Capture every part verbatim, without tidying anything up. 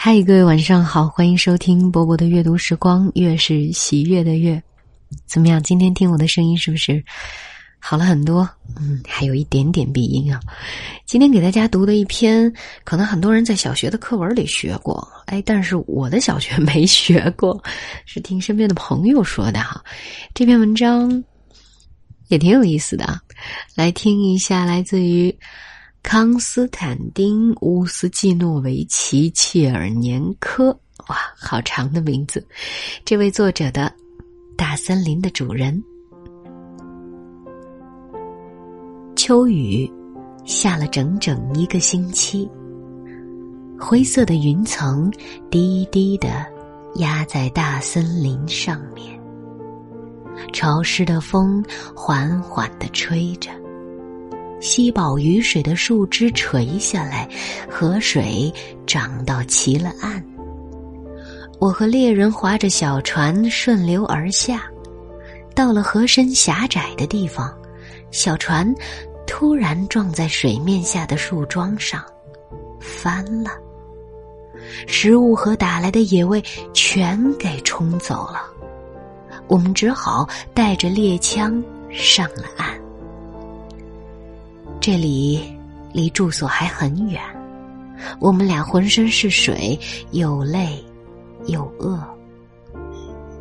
嗨，各位晚上好，欢迎收听波波的阅读时光，月是喜悦的月。怎么样，今天听我的声音是不是好了很多？嗯，还有一点点鼻音啊。今天给大家读的一篇，可能很多人在小学的课文里学过，哎，但是我的小学没学过，是听身边的朋友说的哈。这篇文章也挺有意思的啊，来听一下，来自于康斯坦丁·乌斯季诺维奇·切尔年科，哇，好长的名字。这位作者的《大森林的主人》。秋雨下了整整一个星期，灰色的云层低低地压在大森林上面，潮湿的风缓缓地吹着，吸饱雨水的树枝垂下来，河水涨到齐了岸。我和猎人划着小船顺流而下，到了河身狭窄的地方，小船突然撞在水面下的树桩上，翻了，食物和打来的野味全给冲走了。我们只好带着猎枪上了岸。这里离住所还很远，我们俩浑身是水，又累又饿。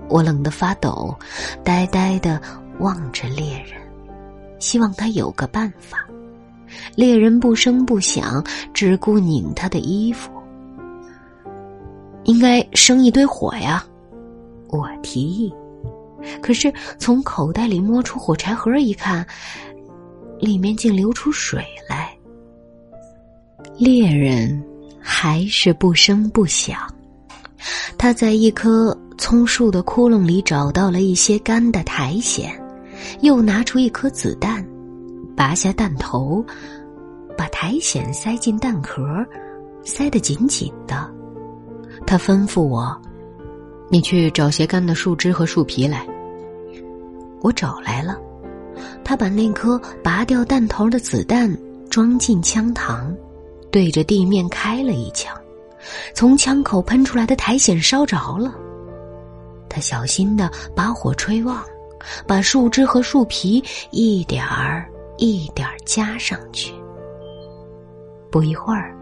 我冷得发抖，呆呆地望着猎人，希望他有个办法。猎人不声不响，只顾拧他的衣服。应该生一堆火呀，我提议。可是从口袋里摸出火柴盒一看，里面竟流出水来。猎人还是不声不响，他在一棵葱树的窟窿里找到了一些干的苔藓，又拿出一颗子弹，拔下弹头，把苔藓塞进弹壳，塞得紧紧的。他吩咐我，你去找些干的树枝和树皮来。我找来了，他把那颗拔掉弹头的子弹装进枪膛，对着地面开了一枪，从枪口喷出来的苔藓烧着了。他小心地把火吹旺，把树枝和树皮一点儿一点儿加上去。不一会儿，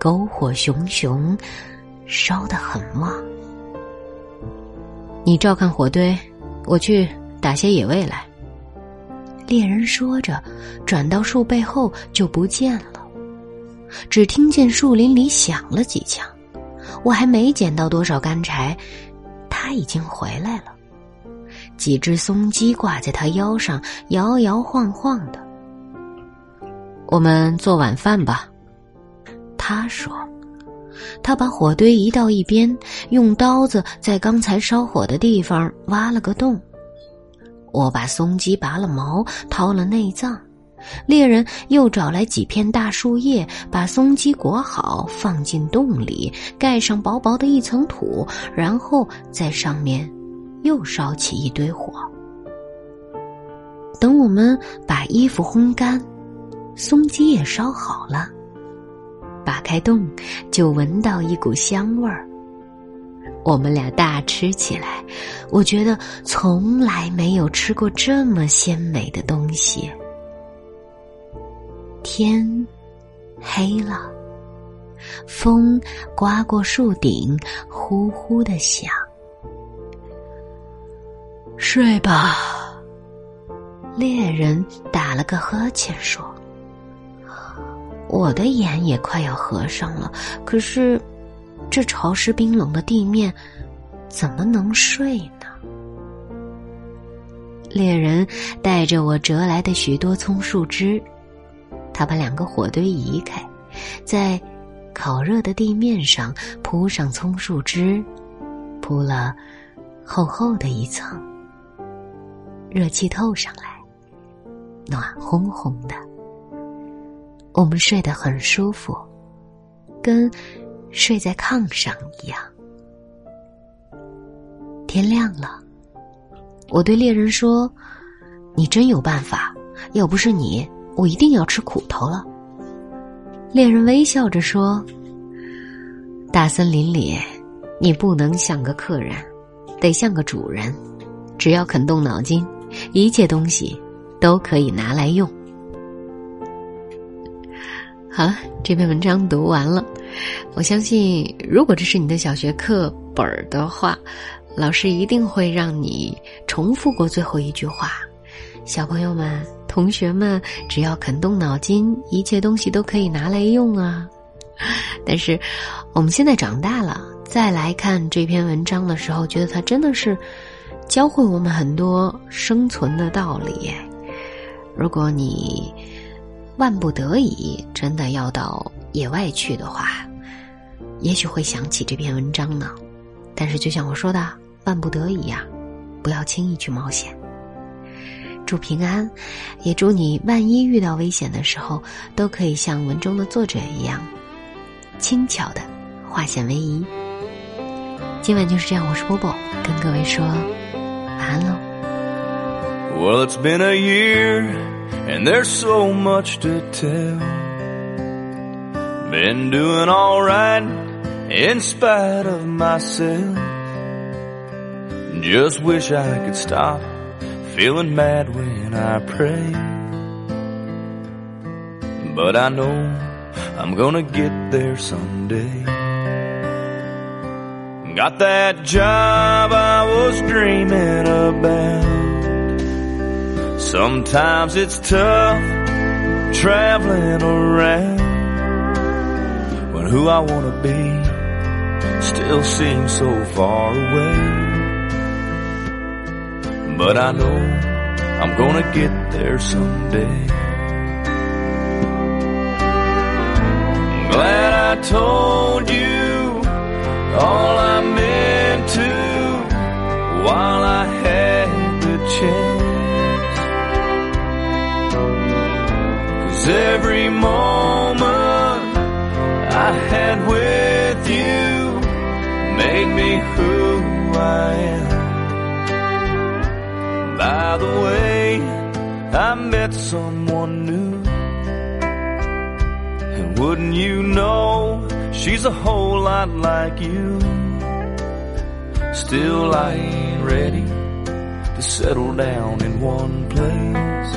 篝火熊熊，烧得很旺。你照看火堆，我去打些野味来。猎人说着，转到树背后就不见了，只听见树林里响了几枪。我还没捡到多少干柴，他已经回来了。几只松鸡挂在他腰上，摇摇晃晃的。我们做晚饭吧，他说。他把火堆移到一边，用刀子在刚才烧火的地方挖了个洞。我把松鸡拔了毛，掏了内脏。猎人又找来几片大树叶，把松鸡裹好，放进洞里，盖上薄薄的一层土，然后在上面又烧起一堆火。等我们把衣服烘干，松鸡也烧好了。打开洞，就闻到一股香味儿。我们俩大吃起来，我觉得从来没有吃过这么鲜美的东西。天黑了，风刮过树顶，呼呼地响。睡吧，猎人打了个呵欠说。我的眼也快要合上了，可是这潮湿冰冷的地面怎么能睡呢？猎人带着我折来的许多葱树枝，他把两个火堆移开，在烤热的地面上铺上葱树枝，铺了厚厚的一层。热气透上来，暖烘烘的。我们睡得很舒服，跟睡在炕上一样。天亮了，我对猎人说，你真有办法，要不是你，我一定要吃苦头了。猎人微笑着说，大森林里，你不能像个客人，得像个主人。只要肯动脑筋，一切东西都可以拿来用。好，这篇文章读完了。我相信如果这是你的小学课本的话，老师一定会让你重复过最后一句话。小朋友们，同学们，只要肯动脑筋，一切东西都可以拿来用啊。但是我们现在长大了，再来看这篇文章的时候，觉得它真的是教会我们很多生存的道理。如果你万不得已真的要到野外去的话，也许会想起这篇文章呢。但是就像我说的，万不得已呀、啊，不要轻易去冒险。祝平安，也祝你万一遇到危险的时候，都可以像文中的作者一样，轻巧的化险为夷。今晚就是这样，我是波波，跟各位说晚安喽。Well, it's been a year, and there's so much to tell. Been doing all right, in spite of myself. Just wish I could stop feeling mad when I pray. But I know I'm gonna get there someday. Got that job I was dreaming about. Sometimes it's tough traveling around, but who I wanna be still seems so far away. But I know I'm gonna get there someday. Glad I told you all I meant to while I had the chance. 'Cause every moment I had with you made me who I am. By the way, I met someone new. Wouldn't you know, she's a whole lot like you. Still I ain't ready to settle down in one place.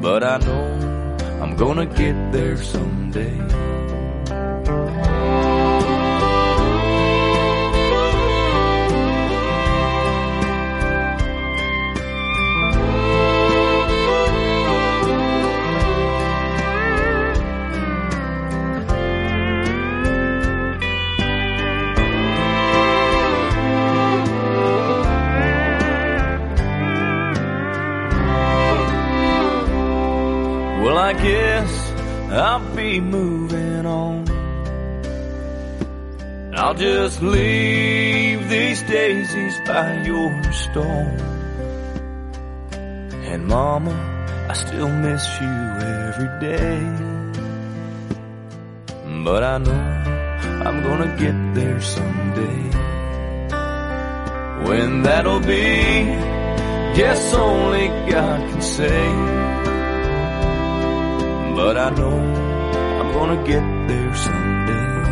But I know I'm gonna get there someday. Well, I guess I'll be moving on. I'll just leave these daisies by your stone. And Mama, I still miss you every day. But I know I'm gonna get there someday. When that'll be, guess only God can say. But I know I'm gonna get there someday.